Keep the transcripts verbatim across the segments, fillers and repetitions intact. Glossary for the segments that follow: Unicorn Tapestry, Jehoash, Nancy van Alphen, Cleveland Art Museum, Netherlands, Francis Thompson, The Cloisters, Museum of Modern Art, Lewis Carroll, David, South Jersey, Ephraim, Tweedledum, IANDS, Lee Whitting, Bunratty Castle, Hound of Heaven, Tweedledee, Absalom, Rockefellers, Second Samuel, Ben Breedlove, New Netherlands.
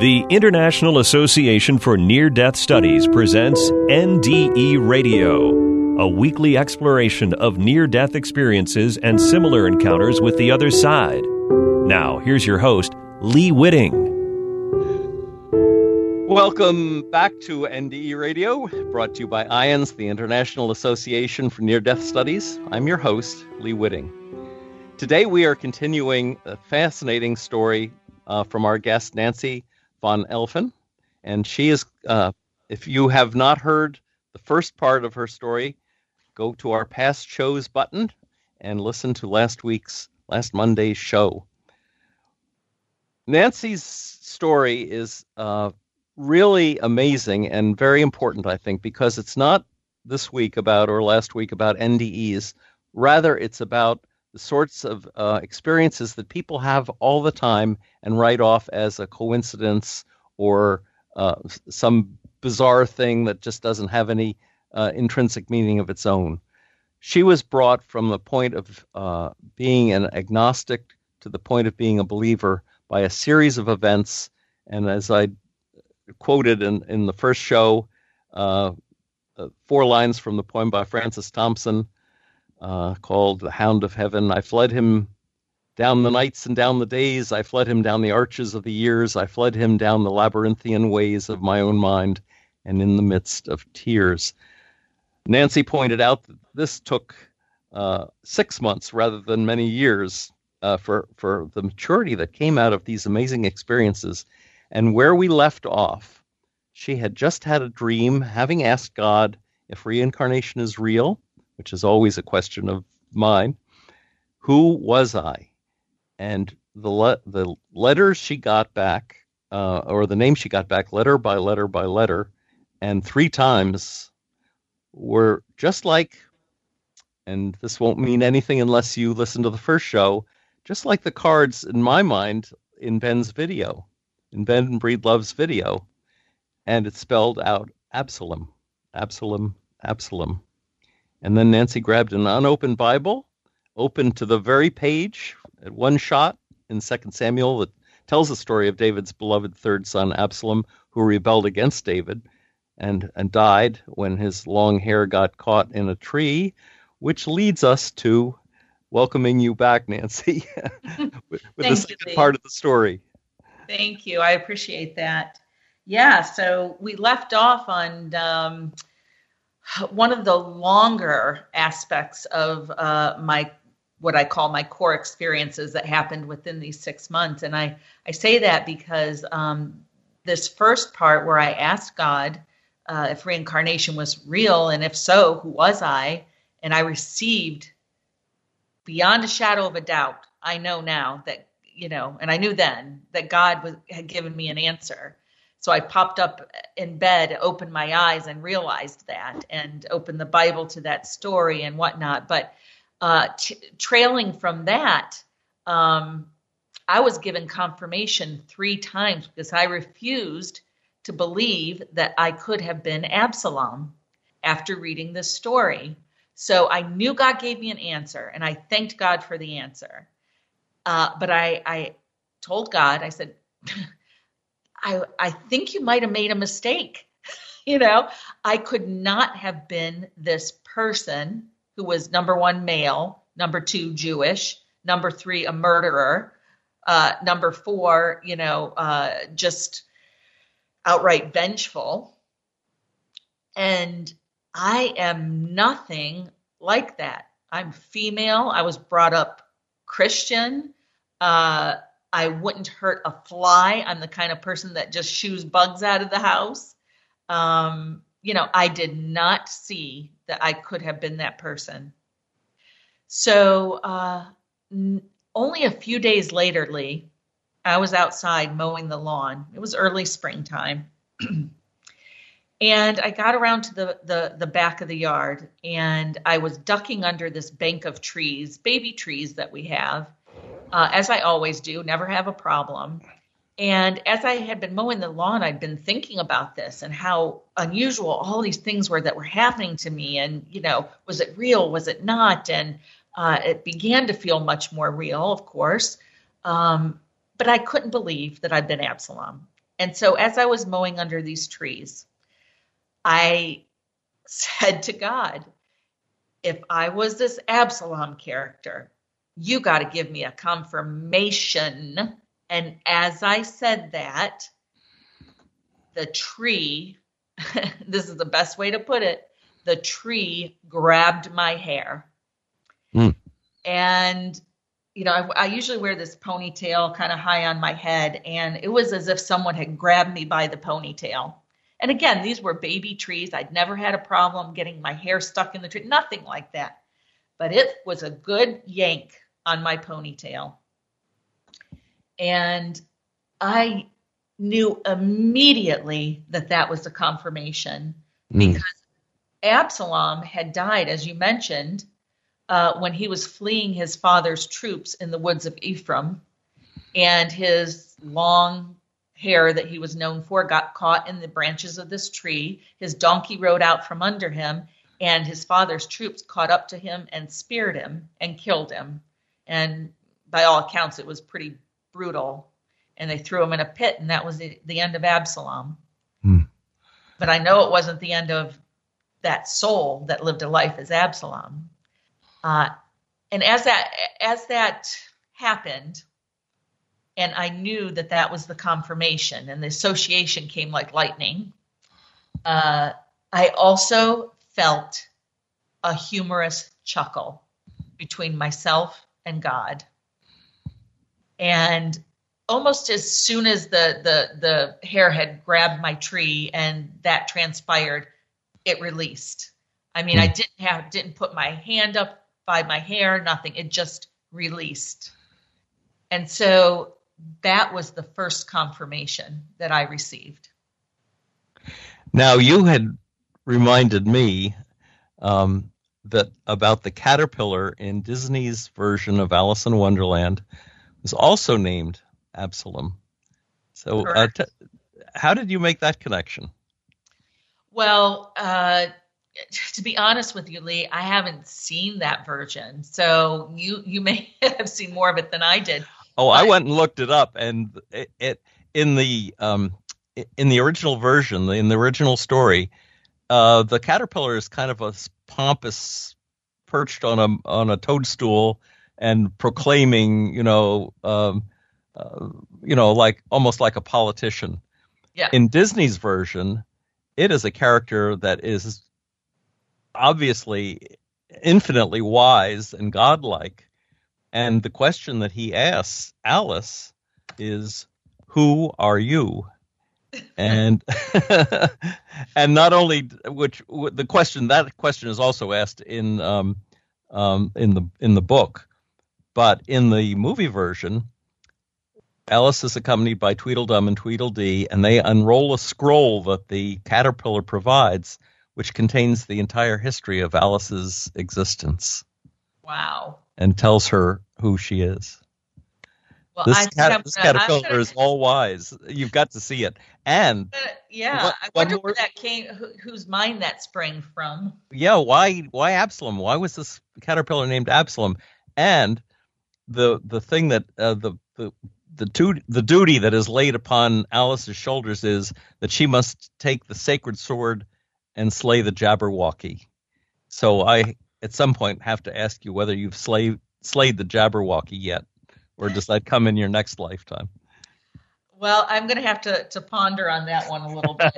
The International Association for Near-Death Studies presents N D E Radio, a weekly exploration of near-death experiences and similar encounters with the other side. Now, here's your host, Lee Whitting. Welcome back to N D E Radio, brought to you by I A N D S, the International Association for Near-Death Studies. I'm your host, Lee Whitting. Today we are continuing a fascinating story uh, from our guest, Nancy van Alphen, and she is, uh, if you have not heard the first part of her story, go to our past shows button and listen to last week's, last Monday's show. Nancy's story is uh, really amazing and very important, I think, because it's not this week about or last week about N D Es. Rather, it's about the sorts of uh, experiences that people have all the time and write off as a coincidence or uh, some bizarre thing that just doesn't have any uh, intrinsic meaning of its own. She was brought from the point of uh, being an agnostic to the point of being a believer by a series of events. And as I quoted in, in the first show, uh, uh, four lines from the poem by Francis Thompson, Uh, called The Hound of Heaven. I fled him down the nights and down the days. I fled him down the arches of the years. I fled him down the labyrinthian ways of my own mind and in the midst of tears. Nancy pointed out that this took uh, six months rather than many years uh, for, for the maturity that came out of these amazing experiences. And where we left off, she had just had a dream, having asked God if reincarnation is real, which is always a question of mine. Who was I? And the le- the letters she got back, uh, or the name she got back, letter by letter by letter, and three times were just like, and this won't mean anything unless you listen to the first show, just like the cards in my mind in Ben's video, in Ben Breedlove's video, and it spelled out Absalom, Absalom, Absalom. And then Nancy grabbed an unopened Bible, opened to the very page at one shot in Second Samuel that tells the story of David's beloved third son, Absalom, who rebelled against David and, and died when his long hair got caught in a tree, which leads us to welcoming you back, Nancy, with, with the second you, part of the story. Thank you. I appreciate that. Yeah, so we left off on... Um, one of the longer aspects of uh, my, what I call my core experiences that happened within these six months. And I, I say that because um, this first part where I asked God uh, if reincarnation was real, and if so, who was I? And I received beyond a shadow of a doubt. I know now that, you know, and I knew then that God was, had given me an answer. So I popped up in bed, opened my eyes and realized that, and opened the Bible to that story and whatnot. But uh, t- trailing from that, um, I was given confirmation three times because I refused to believe that I could have been Absalom after reading this story. So I knew God gave me an answer, and I thanked God for the answer. Uh, but I, I told God, I said... I, I think you might have made a mistake. You know, I could not have been this person who was number one, male, number two, Jewish, number three, a murderer, uh, number four, you know, uh, just outright vengeful. And I am nothing like that. I'm female. I was brought up Christian, uh, I wouldn't hurt a fly. I'm the kind of person that just shoos bugs out of the house. Um, you know, I did not see that I could have been that person. So uh, n- only a few days later, Lee, I was outside mowing the lawn. It was early springtime. And I got around to the, the, the back of the yard, and I was ducking under this bank of trees, baby trees that we have. Uh, as I always do, never have a problem. And as I had been mowing the lawn, I'd been thinking about this and how unusual all these things were that were happening to me. And, you know, was it real? Was it not? And uh, it began to feel much more real, of course. Um, but I couldn't believe that I'd been Absalom. And so as I was mowing under these trees, I said to God, if I was this Absalom character, you got to give me a confirmation. And as I said that, the tree, this is the best way to put it, the tree grabbed my hair. Mm. And, you know, I, I usually wear this ponytail kind of high on my head, and it was as if someone had grabbed me by the ponytail. And again, these were baby trees. I'd never had a problem getting my hair stuck in the tree, nothing like that. But it was a good yank on my ponytail. And I knew immediately that that was the confirmation, mm. because Absalom had died, as you mentioned, uh, when he was fleeing his father's troops in the woods of Ephraim, and his long hair that he was known for got caught in the branches of this tree. His donkey rode out from under him, and his father's troops caught up to him and speared him and killed him. And by all accounts, it was pretty brutal. And they threw him in a pit, and that was the, the end of Absalom. Hmm. But I know it wasn't the end of that soul that lived a life as Absalom. Uh, and as that as that happened, and I knew that that was the confirmation, and the association came like lightning. Uh, I also felt a humorous chuckle between myself and God. And almost as soon as the, the, the hair had grabbed my tree and that transpired, it released. I mean, I didn't have, didn't put my hand up by my hair, nothing. It just released. And so that was the first confirmation that I received. Now, you had reminded me um, that about the caterpillar in Disney's version of Alice in Wonderland was also named Absalom. So uh, t- how did you make that connection? Well, uh, to be honest with you, Lee, I haven't seen that version. So you, you may have seen more of it than I did. Oh, but I went and looked it up, and it, it in the um, in the original version, in the original story, uh, the caterpillar is kind of a pompous, perched on a on a toadstool and proclaiming, you know, um, uh, you know, like almost like a politician. Yeah. In Disney's version, it is a character that is obviously infinitely wise and godlike. And the question that he asks Alice is, who are you? And and not only which the question that question is also asked in um, um, in the in the book, but in the movie version, Alice is accompanied by Tweedledum and Tweedledee, and they unroll a scroll that the caterpillar provides, which contains the entire history of Alice's existence. Wow. And tells her who she is. Well, this, I cat, this gonna, caterpillar gonna, is all wise. You've got to see it. And uh, yeah, what, I wonder where that came, who, whose mind that sprang from. Yeah, why why Absalom? Why was this caterpillar named Absalom? And the the thing that uh, the the The, tu- the duty that is laid upon Alice's shoulders is that she must take the sacred sword and slay the Jabberwocky. So I, at some point, have to ask you whether you've slay- slayed the Jabberwocky yet, or does that come in your next lifetime? Well, I'm going to have to to ponder on that one a little bit.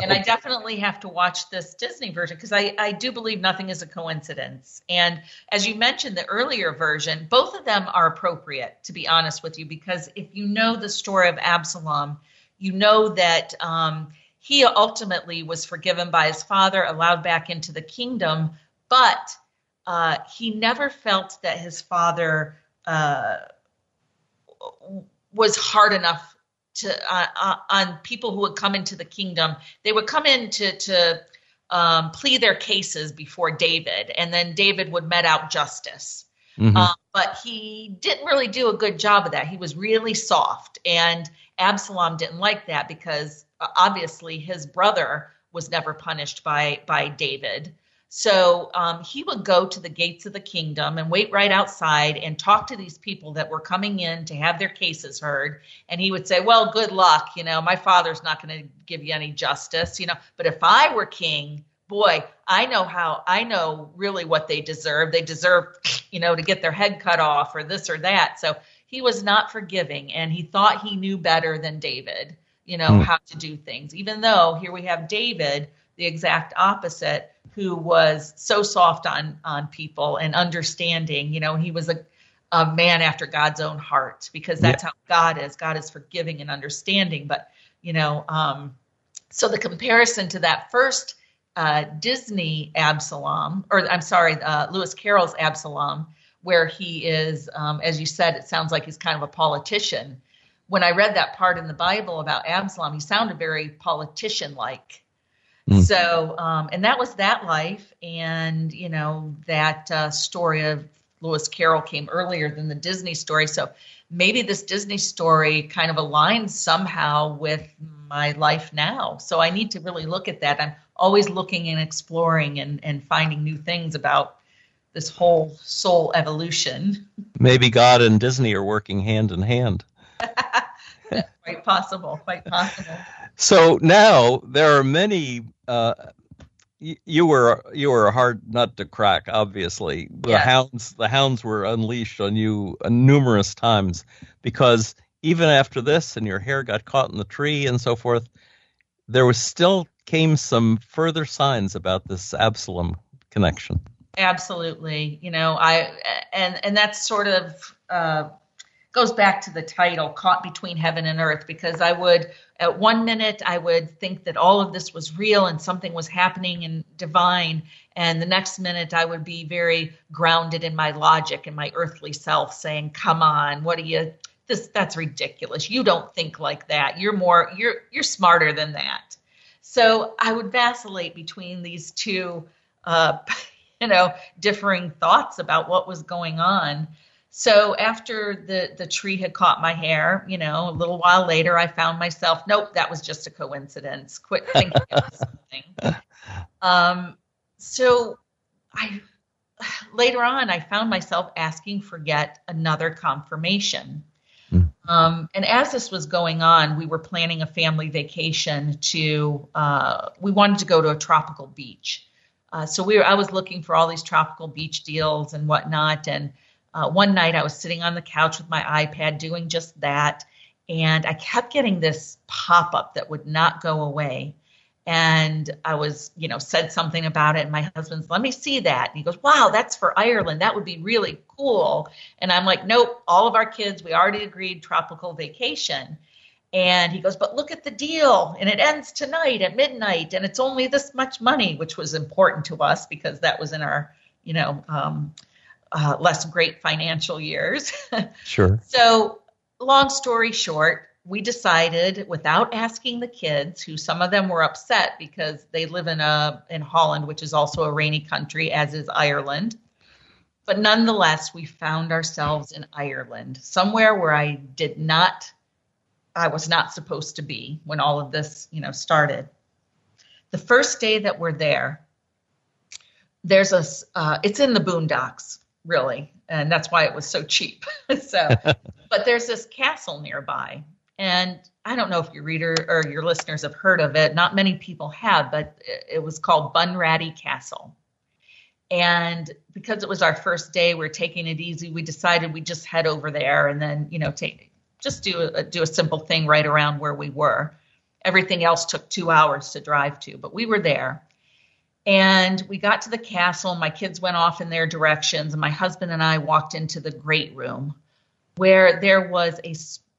And I definitely have to watch this Disney version, because I, I do believe nothing is a coincidence. And as you mentioned, the earlier version, both of them are appropriate, to be honest with you, because if you know the story of Absalom, you know that um, he ultimately was forgiven by his father, allowed back into the kingdom, but uh, he never felt that his father uh, was hard enough To, uh, uh, on people who would come into the kingdom. They would come in to, to um, plead their cases before David, and then David would mete out justice. Mm-hmm. Uh, but he didn't really do a good job of that. He was really soft, and Absalom didn't like that, because uh, obviously his brother was never punished by by David. So um, he would go to the gates of the kingdom and wait right outside and talk to these people that were coming in to have their cases heard. And he would say, well, good luck. You know, my father's not going to give you any justice, you know, but if I were king, boy, I know how, I know really what they deserve. They deserve, you know, to get their head cut off or this or that. So he was not forgiving, and he thought he knew better than David, you know, mm. how to do things, even though here we have David, the exact opposite, who was so soft on, on people and understanding. You know, he was a, a man after God's own heart, because that's yeah. how God is. God is forgiving and understanding. But, you know, um, so the comparison to that first uh, Disney Absalom, or I'm sorry, uh, Lewis Carroll's Absalom, where he is, um, as you said, it sounds like he's kind of a politician. When I read that part in the Bible about Absalom, he sounded very politician-like. So, um, and that was that life. And, you know, that uh, story of Lewis Carroll came earlier than the Disney story. So maybe this Disney story kind of aligns somehow with my life now. So I need to really look at that. I'm always looking and exploring and, and finding new things about this whole soul evolution. Maybe God and Disney are working hand in hand. That's quite possible, quite possible. So now there are many... Uh, you, you were you were a hard nut to crack, obviously. The yes. hounds the hounds were unleashed on you numerous times, because even after this, and your hair got caught in the tree and so forth, there was still came some further signs about this Absalom connection. Absolutely, you know, I and and that's sort of uh, goes back to the title, Caught Between Heaven and Earth, because I would. At one minute, I would think that all of this was real and something was happening and divine. And the next minute, I would be very grounded in my logic and my earthly self saying, come on, what are you, this, that's ridiculous. You don't think like that. You're more, you're, you're smarter than that. So I would vacillate between these two, uh, you know, differing thoughts about what was going on. So after the, the tree had caught my hair, you know, a little while later, I found myself, nope, that was just a coincidence. Quit thinking it was something. Um, so I later on, I found myself asking for yet another confirmation. Um, and as this was going on, we were planning a family vacation to, uh, we wanted to go to a tropical beach. Uh, so we were, I was looking for all these tropical beach deals and whatnot, and Uh, one night I was sitting on the couch with my iPad doing just that, and I kept getting this pop-up that would not go away. And I was, you know, said something about it, and my husband's, let me see that. And he goes, wow, that's for Ireland. That would be really cool. And I'm like, nope, all of our kids, we already agreed tropical vacation. And he goes, but look at the deal. And it ends tonight at midnight, and it's only this much money, which was important to us because that was in our, you know, um, Uh, less great financial years. Sure. So long story short, we decided without asking the kids, who some of them were upset because they live in a, in Holland, which is also a rainy country, as is Ireland. But nonetheless, we found ourselves in Ireland, somewhere where I did not, I was not supposed to be when all of this, you know, started. The first day that we're there, there's a, uh, it's in the boondocks, really, and that's why it was so cheap. So, but there's this castle nearby, and I don't know if your reader or your listeners have heard of it. Not many people have, but it was called Bunratty Castle. And because it was our first day, we're taking it easy. We decided we just head over there and then, you know, take just do a, do a simple thing right around where we were. Everything else took two hours to drive to, but we were there. And we got to the castle, my kids went off in their directions, and my husband and I walked into the great room where there was a,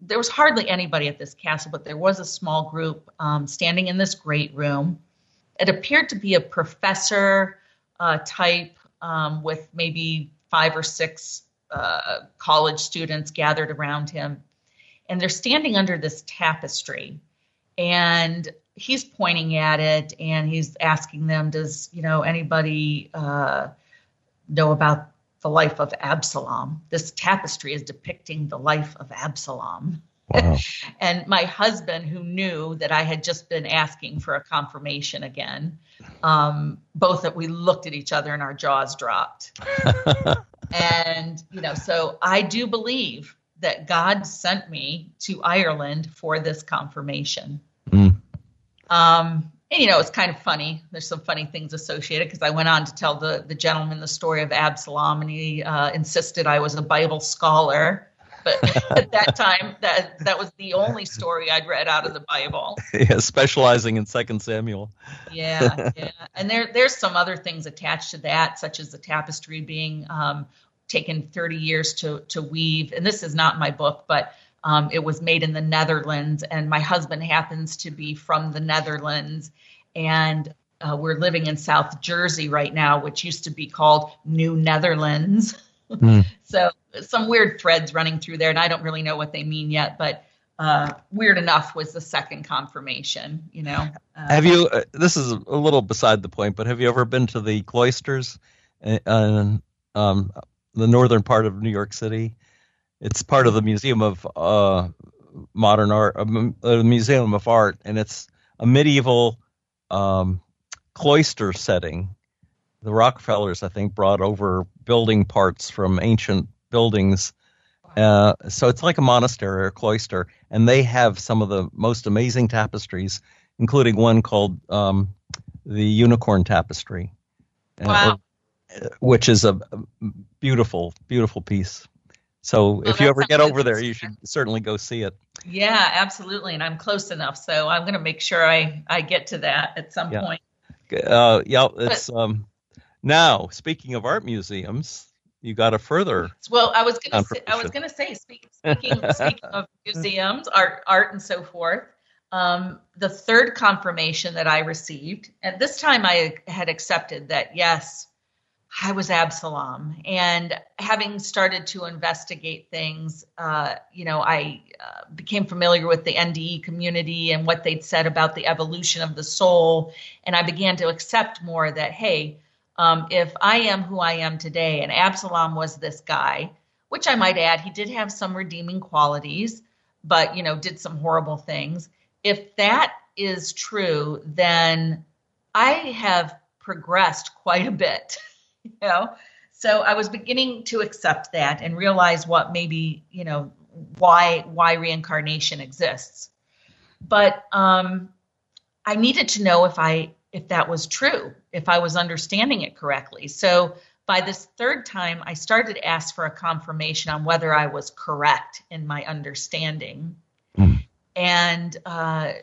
there was hardly anybody at this castle, but there was a small group um, standing in this great room. It appeared to be a professor uh, type um, with maybe five or six uh, college students gathered around him. And they're standing under this tapestry, and he's pointing at it and he's asking them, does, you know, anybody uh, know about the life of Absalom? This tapestry is depicting the life of Absalom. Wow. And my husband, who knew that I had just been asking for a confirmation again, um, both that we looked at each other and our jaws dropped. And, you know, so I do believe that God sent me to Ireland for this confirmation. Mm. Um, and, you know, it's kind of funny. There's some funny things associated because I went on to tell the, the gentleman the story of Absalom, and he uh, insisted I was a Bible scholar. But at that time, that that was the only story I'd read out of the Bible. Yeah, specializing in Second Samuel. Yeah, yeah. And there there's some other things attached to that, such as the tapestry being um, taken thirty years to, to weave. And this is not my book, but um, it was made in the Netherlands. And my husband happens to be from the Netherlands. And uh, we're living in South Jersey right now, which used to be called New Netherlands. Mm. So some weird threads running through there, and I don't really know what they mean yet, but uh, weird enough was the second confirmation, you know. Uh, have you, uh, this is a little beside the point, but have you ever been to the Cloisters in um, the northern part of New York City? It's part of the Museum of uh, Modern Art, uh, Museum of Art, and it's a medieval um, cloister setting. The Rockefellers, I think, brought over building parts from ancient buildings. Uh, so it's like a monastery or a cloister, and they have some of the most amazing tapestries, including one called um, the Unicorn Tapestry. Wow. Uh, which is a beautiful, beautiful piece. So well, if you ever get over there, you should certainly go see it. Yeah, absolutely, and I'm close enough, so I'm going to make sure I, I get to that at some yeah. point. Uh, yeah, it's... But, um, now, speaking of art museums, you got a further. Well, I was going to say, I was going to say, speaking speaking, speaking of museums, art, art, and so forth. Um, the third confirmation that I received, and this time I had accepted that yes, I was Absalom, and having started to investigate things, uh, you know, I uh, became familiar with the N D E community and what they'd said about the evolution of the soul, and I began to accept more that hey. Um, if I am who I am today, and Absalom was this guy, which I might add, he did have some redeeming qualities, but, you know, did some horrible things. If that is true, then I have progressed quite a bit, you know? So I was beginning to accept that and realize what maybe, you know, why, why reincarnation exists. But um, I needed to know if I, if that was true, if I was understanding it correctly. So by this third time, I started to ask for a confirmation on whether I was correct in my understanding. Mm. And uh,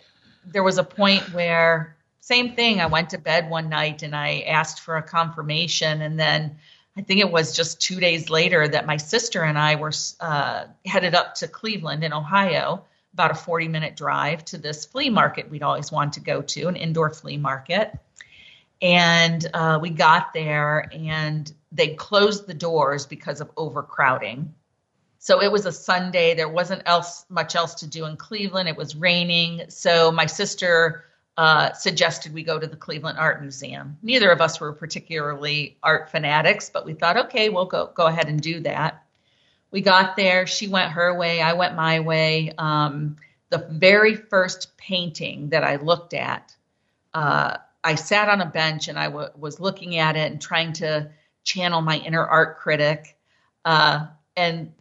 there was a point where, same thing, I went to bed one night and I asked for a confirmation. And then I think it was just two days later that my sister and I were uh, headed up to Cleveland in Ohio, about a forty minute drive to this flea market we'd always wanted to go to, an indoor flea market. And uh, we got there and they closed the doors because of overcrowding. So it was a Sunday. There wasn't else much else to do in Cleveland. It was raining. So my sister uh, suggested we go to the Cleveland Art Museum. Neither of us were particularly art fanatics, but we thought, okay, we'll go, go ahead and do that. We got there. She went her way. I went my way. Um, the very first painting that I looked at, uh, I sat on a bench and I w- was looking at it and trying to channel my inner art critic. Uh, and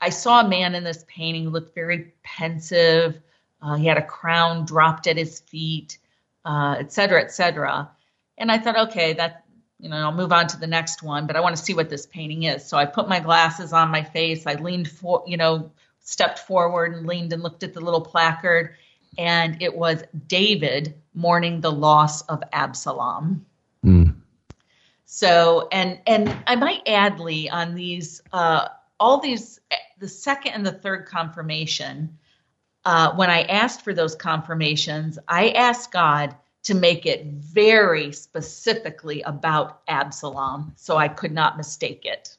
I saw a man in this painting who looked very pensive. Uh, he had a crown dropped at his feet, uh, et cetera, et cetera. And I thought, okay, that's, you know, I'll move on to the next one, but I want to see what this painting is. So I put my glasses on my face. I leaned for, you know, stepped forward and leaned and looked at the little placard. And it was David mourning the loss of Absalom. Mm. So, and, and I might add, Lee, on these, uh, all these, the second and the third confirmation, uh, when I asked for those confirmations, I asked God to make it very specifically about Absalom, so I could not mistake it.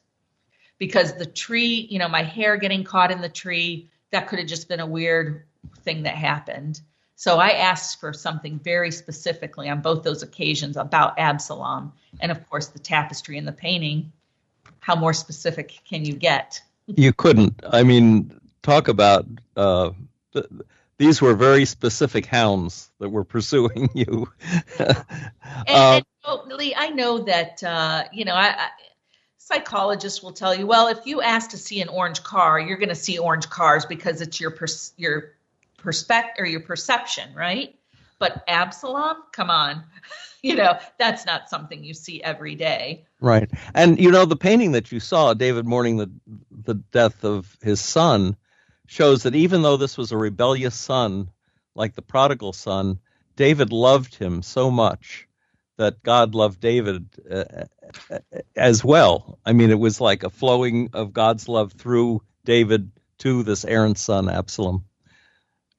Because the tree, you know, my hair getting caught in the tree, that could have just been a weird thing that happened. So I asked for something very specifically on both those occasions about Absalom. And of course, the tapestry and the painting, how more specific can you get? You couldn't. I mean, talk about uh, th- these were very specific hounds that were pursuing you. um, and, and Lee, I know that uh, you know I, I, psychologists will tell you, well, if you ask to see an orange car, you're going to see orange cars because it's your per- your perspective or your perception, right? But Absalom, come on, you know, that's not something you see every day. Right. And, you know, the painting that you saw, David mourning the, the death of his son, shows that even though this was a rebellious son, like the prodigal son, David loved him so much that God loved David uh, as well. I mean, it was like a flowing of God's love through David to this errant son, Absalom,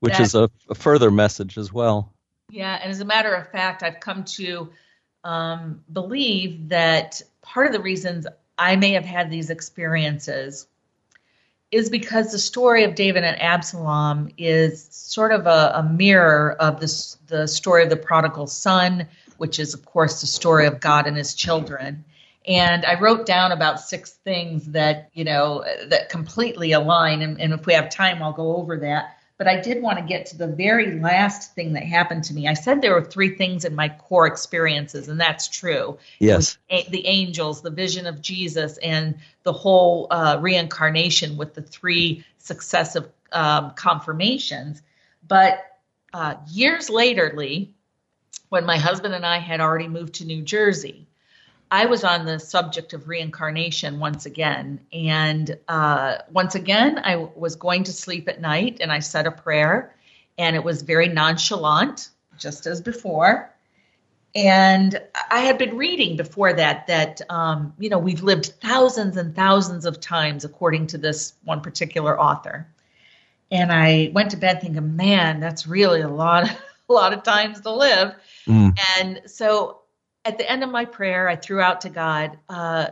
which that- is a, a further message as well. Yeah, and as a matter of fact, I've come to um, believe that part of the reasons I may have had these experiences is because the story of David and Absalom is sort of a, a mirror of this, the story of the prodigal son, which is, of course, the story of God and his children. And I wrote down about six things that, you know, that completely align, and, and if we have time, I'll go over that. But I did want to get to the very last thing that happened to me. I said there were three things in my core experiences, and that's true. Yes. A- the angels, the vision of Jesus, and the whole uh, reincarnation with the three successive um, confirmations. But uh, years later, Lee, when my husband and I had already moved to New Jersey, I was on the subject of reincarnation once again. And uh, once again, I w- was going to sleep at night and I said a prayer, and it was very nonchalant, just as before. And I had been reading before that, that, um, you know, we've lived thousands and thousands of times, according to this one particular author. And I went to bed thinking, man, that's really a lot, a lot of times to live. Mm. And so at the end of my prayer, I threw out to God, uh,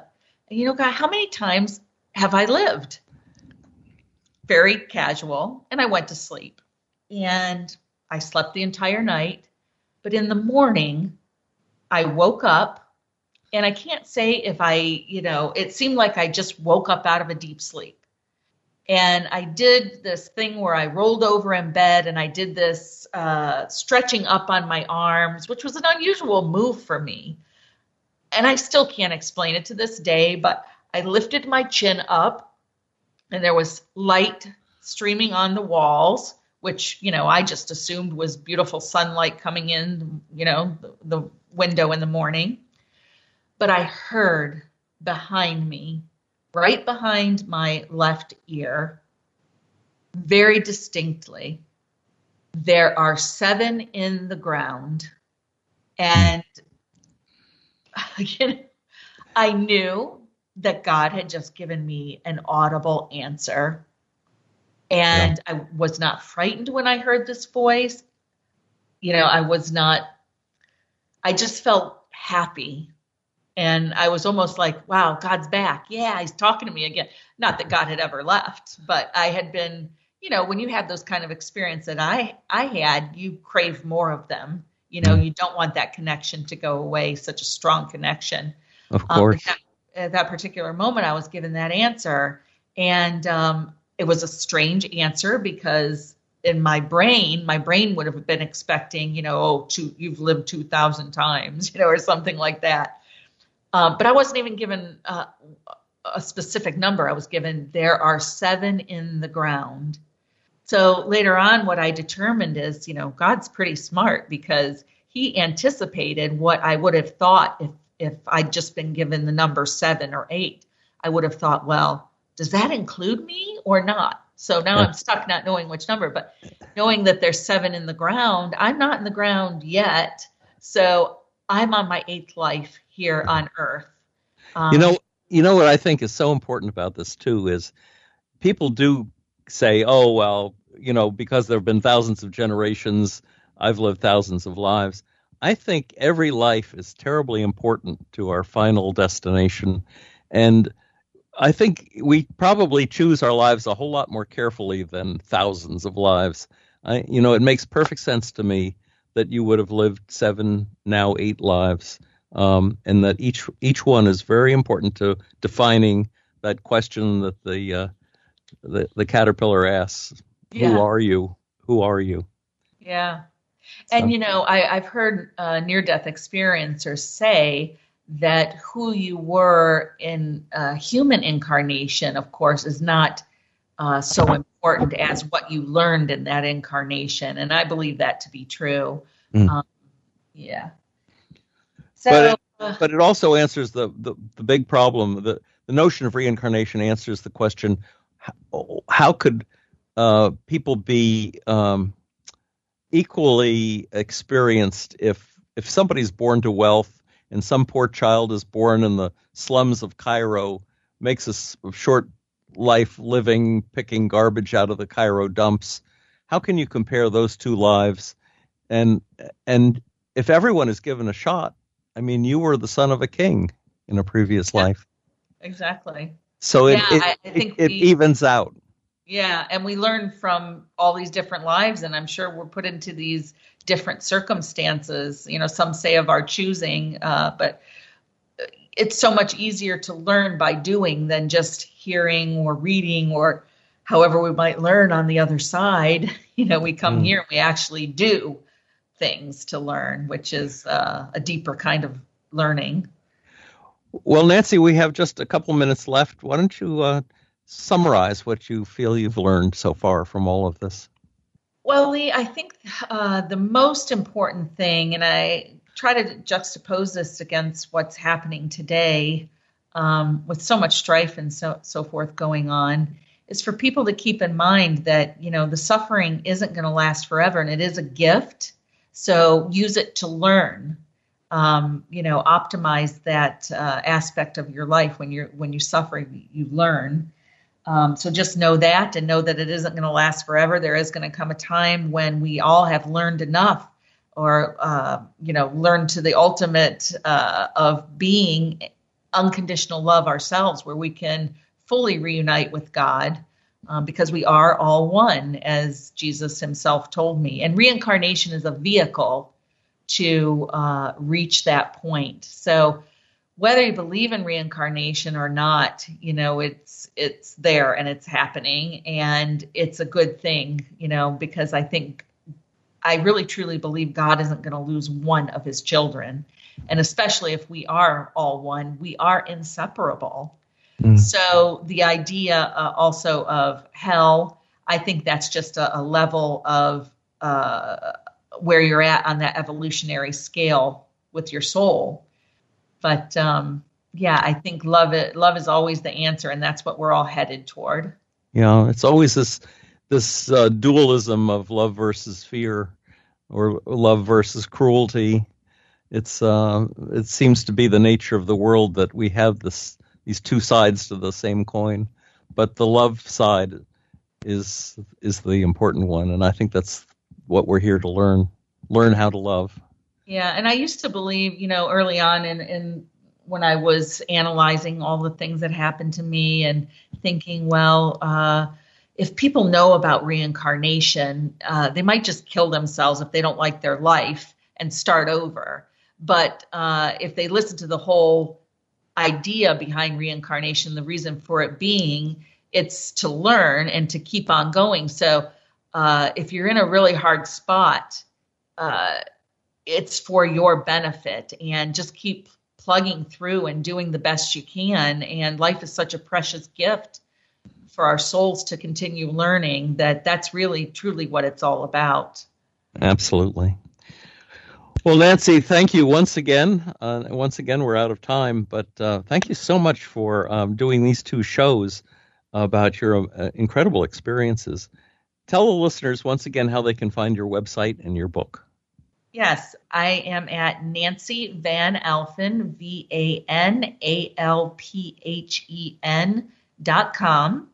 you know, God, how many times have I lived? Very casual. And I went to sleep. And I slept the entire night. But in the morning, I woke up. And I can't say if I, you know, it seemed like I just woke up out of a deep sleep. And I did this thing where I rolled over in bed and I did this uh, stretching up on my arms, which was an unusual move for me. And I still can't explain it to this day, but I lifted my chin up and there was light streaming on the walls, which, you know, I just assumed was beautiful sunlight coming in, you know, the, the window in the morning. But I heard behind me, right behind my left ear, very distinctly, there are seven in the ground. And you know, I knew that God had just given me an audible answer. And yeah. I was not frightened when I heard this voice. You know, I was not, I just felt happy. And I was almost like, wow, God's back. Yeah, he's talking to me again. Not that God had ever left, but I had been, you know, when you have those kind of experience that I, I had, you crave more of them. You know, you don't want that connection to go away, such a strong connection. Of course. Um, at, at that particular moment, I was given that answer. And um, it was a strange answer because in my brain, my brain would have been expecting, you know, oh, two, you've lived two thousand times, you know, or something like that. Um, but I wasn't even given uh, a specific number. I was given, there are seven in the ground. So later on, what I determined is, you know, God's pretty smart because he anticipated what I would have thought if, if I'd just been given the number seven or eight. I would have thought, well, does that include me or not? So now I'm stuck not knowing which number, but knowing that there's seven in the ground, I'm not in the ground yet. So I'm on my eighth life here on Earth. Um, you know, you know what I think is so important about this too is people do say, "Oh, well, you know, because there have been thousands of generations, I've lived thousands of lives." I think every life is terribly important to our final destination, and I think we probably choose our lives a whole lot more carefully than thousands of lives. I, you know, it makes perfect sense to me that you would have lived seven, now eight lives, um, and that each each one is very important to defining that question that the uh, the, the caterpillar asks, yeah. Who are you? Who are you? Yeah. And, so. you know, I, I've heard uh, near-death experiencers say that who you were in uh, human incarnation, of course, is not uh, so important as what you learned in that incarnation. And I believe that to be true. Mm. Um, yeah. So, but, it, uh, but it also answers the, the, the big problem. The, the notion of reincarnation answers the question, how, how could uh, people be um, equally experienced if if somebody's born to wealth and some poor child is born in the slums of Cairo, makes a short life living, picking garbage out of the Cairo dumps. How can you compare those two lives? And and if everyone is given a shot, I mean, you were the son of a king in a previous yeah, life. Exactly. So it, yeah, it, I, I think it, we, it evens out. Yeah, and we learn from all these different lives, and I'm sure we're put into these different circumstances, you know, some say of our choosing, uh, but it's so much easier to learn by doing than just hearing or reading or however we might learn on the other side. You know, we come mm. here and we actually do things to learn, which is uh, a deeper kind of learning. Well, Nancy, we have just a couple minutes left. Why don't you uh, summarize what you feel you've learned so far from all of this? Well, Lee, I think uh, the most important thing, and I try to juxtapose this against what's happening today um, with so much strife and so, so forth going on, is for people to keep in mind that, you know, the suffering isn't going to last forever, and it is a gift. So use it to learn, um, you know, optimize that uh, aspect of your life. When you're when you suffer, you learn. Um, so just know that, and know that it isn't going to last forever. There is going to come a time when we all have learned enough, or, uh, you know, learned to the ultimate uh, of being unconditional love ourselves, where we can fully reunite with God um, because we are all one, as Jesus himself told me. And reincarnation is a vehicle to uh, reach that point. So whether you believe in reincarnation or not, you know, it's it's there and it's happening, and it's a good thing, you know, because I think I really truly believe God isn't going to lose one of his children. And especially if we are all one, we are inseparable. Mm. So the idea uh, also of hell, I think that's just a, a level of uh, where you're at on that evolutionary scale with your soul. But, um, yeah, I think love it, love is always the answer, and that's what we're all headed toward. Yeah, it's always this this uh, dualism of love versus fear, or love versus cruelty. It's uh, it seems to be the nature of the world that we have this these two sides to the same coin. But the love side is is the important one, and I think that's what we're here to learn, learn how to love. Yeah, and I used to believe, you know, early on in, in when I was analyzing all the things that happened to me and thinking, well, uh, if people know about reincarnation, uh, they might just kill themselves if they don't like their life and start over. But uh, if they listen to the whole idea behind reincarnation, the reason for it being, it's to learn and to keep on going. So uh, if you're in a really hard spot, uh it's for your benefit, and just keep plugging through and doing the best you can. And life is such a precious gift for our souls to continue learning, that that's really truly what it's all about. Absolutely. Well, Nancy, thank you once again. Uh, once again, we're out of time, but uh, thank you so much for um, doing these two shows about your uh, incredible experiences. Tell the listeners once again how they can find your website and your book. Yes, I am at Nancy Van Alphen, V A N A L P H E N dot com.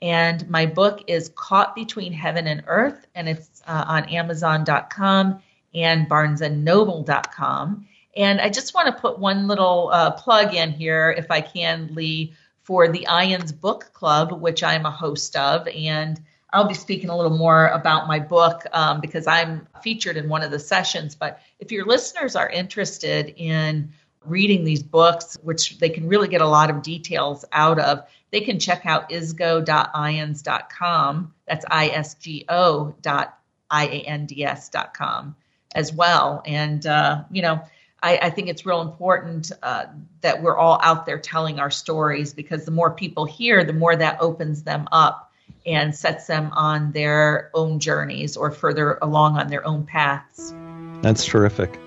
And my book is Caught Between Heaven and Earth, and it's uh, on amazon dot com and barnes and noble dot com. And I just want to put one little uh, plug in here, if I can, Lee, for the I A N D S Book Club, which I'm a host of, and I'll be speaking a little more about my book um, because I'm featured in one of the sessions. But if your listeners are interested in reading these books, which they can really get a lot of details out of, they can check out isgo dot ions dot com. That's I S G O dot I A N D S dot com as well. And, uh, you know, I, I think it's real important uh, that we're all out there telling our stories, because the more people hear, the more that opens them up and sets them on their own journeys or further along on their own paths. That's terrific.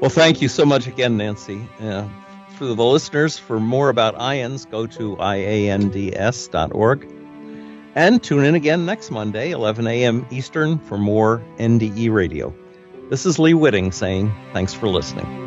Well, thank you so much again, Nancy. Uh, for the listeners, for more about I A N D S, go to I A N D S dot org. And tune in again next Monday, eleven a.m. Eastern, for more N D E Radio. This is Lee Whitting saying thanks for listening.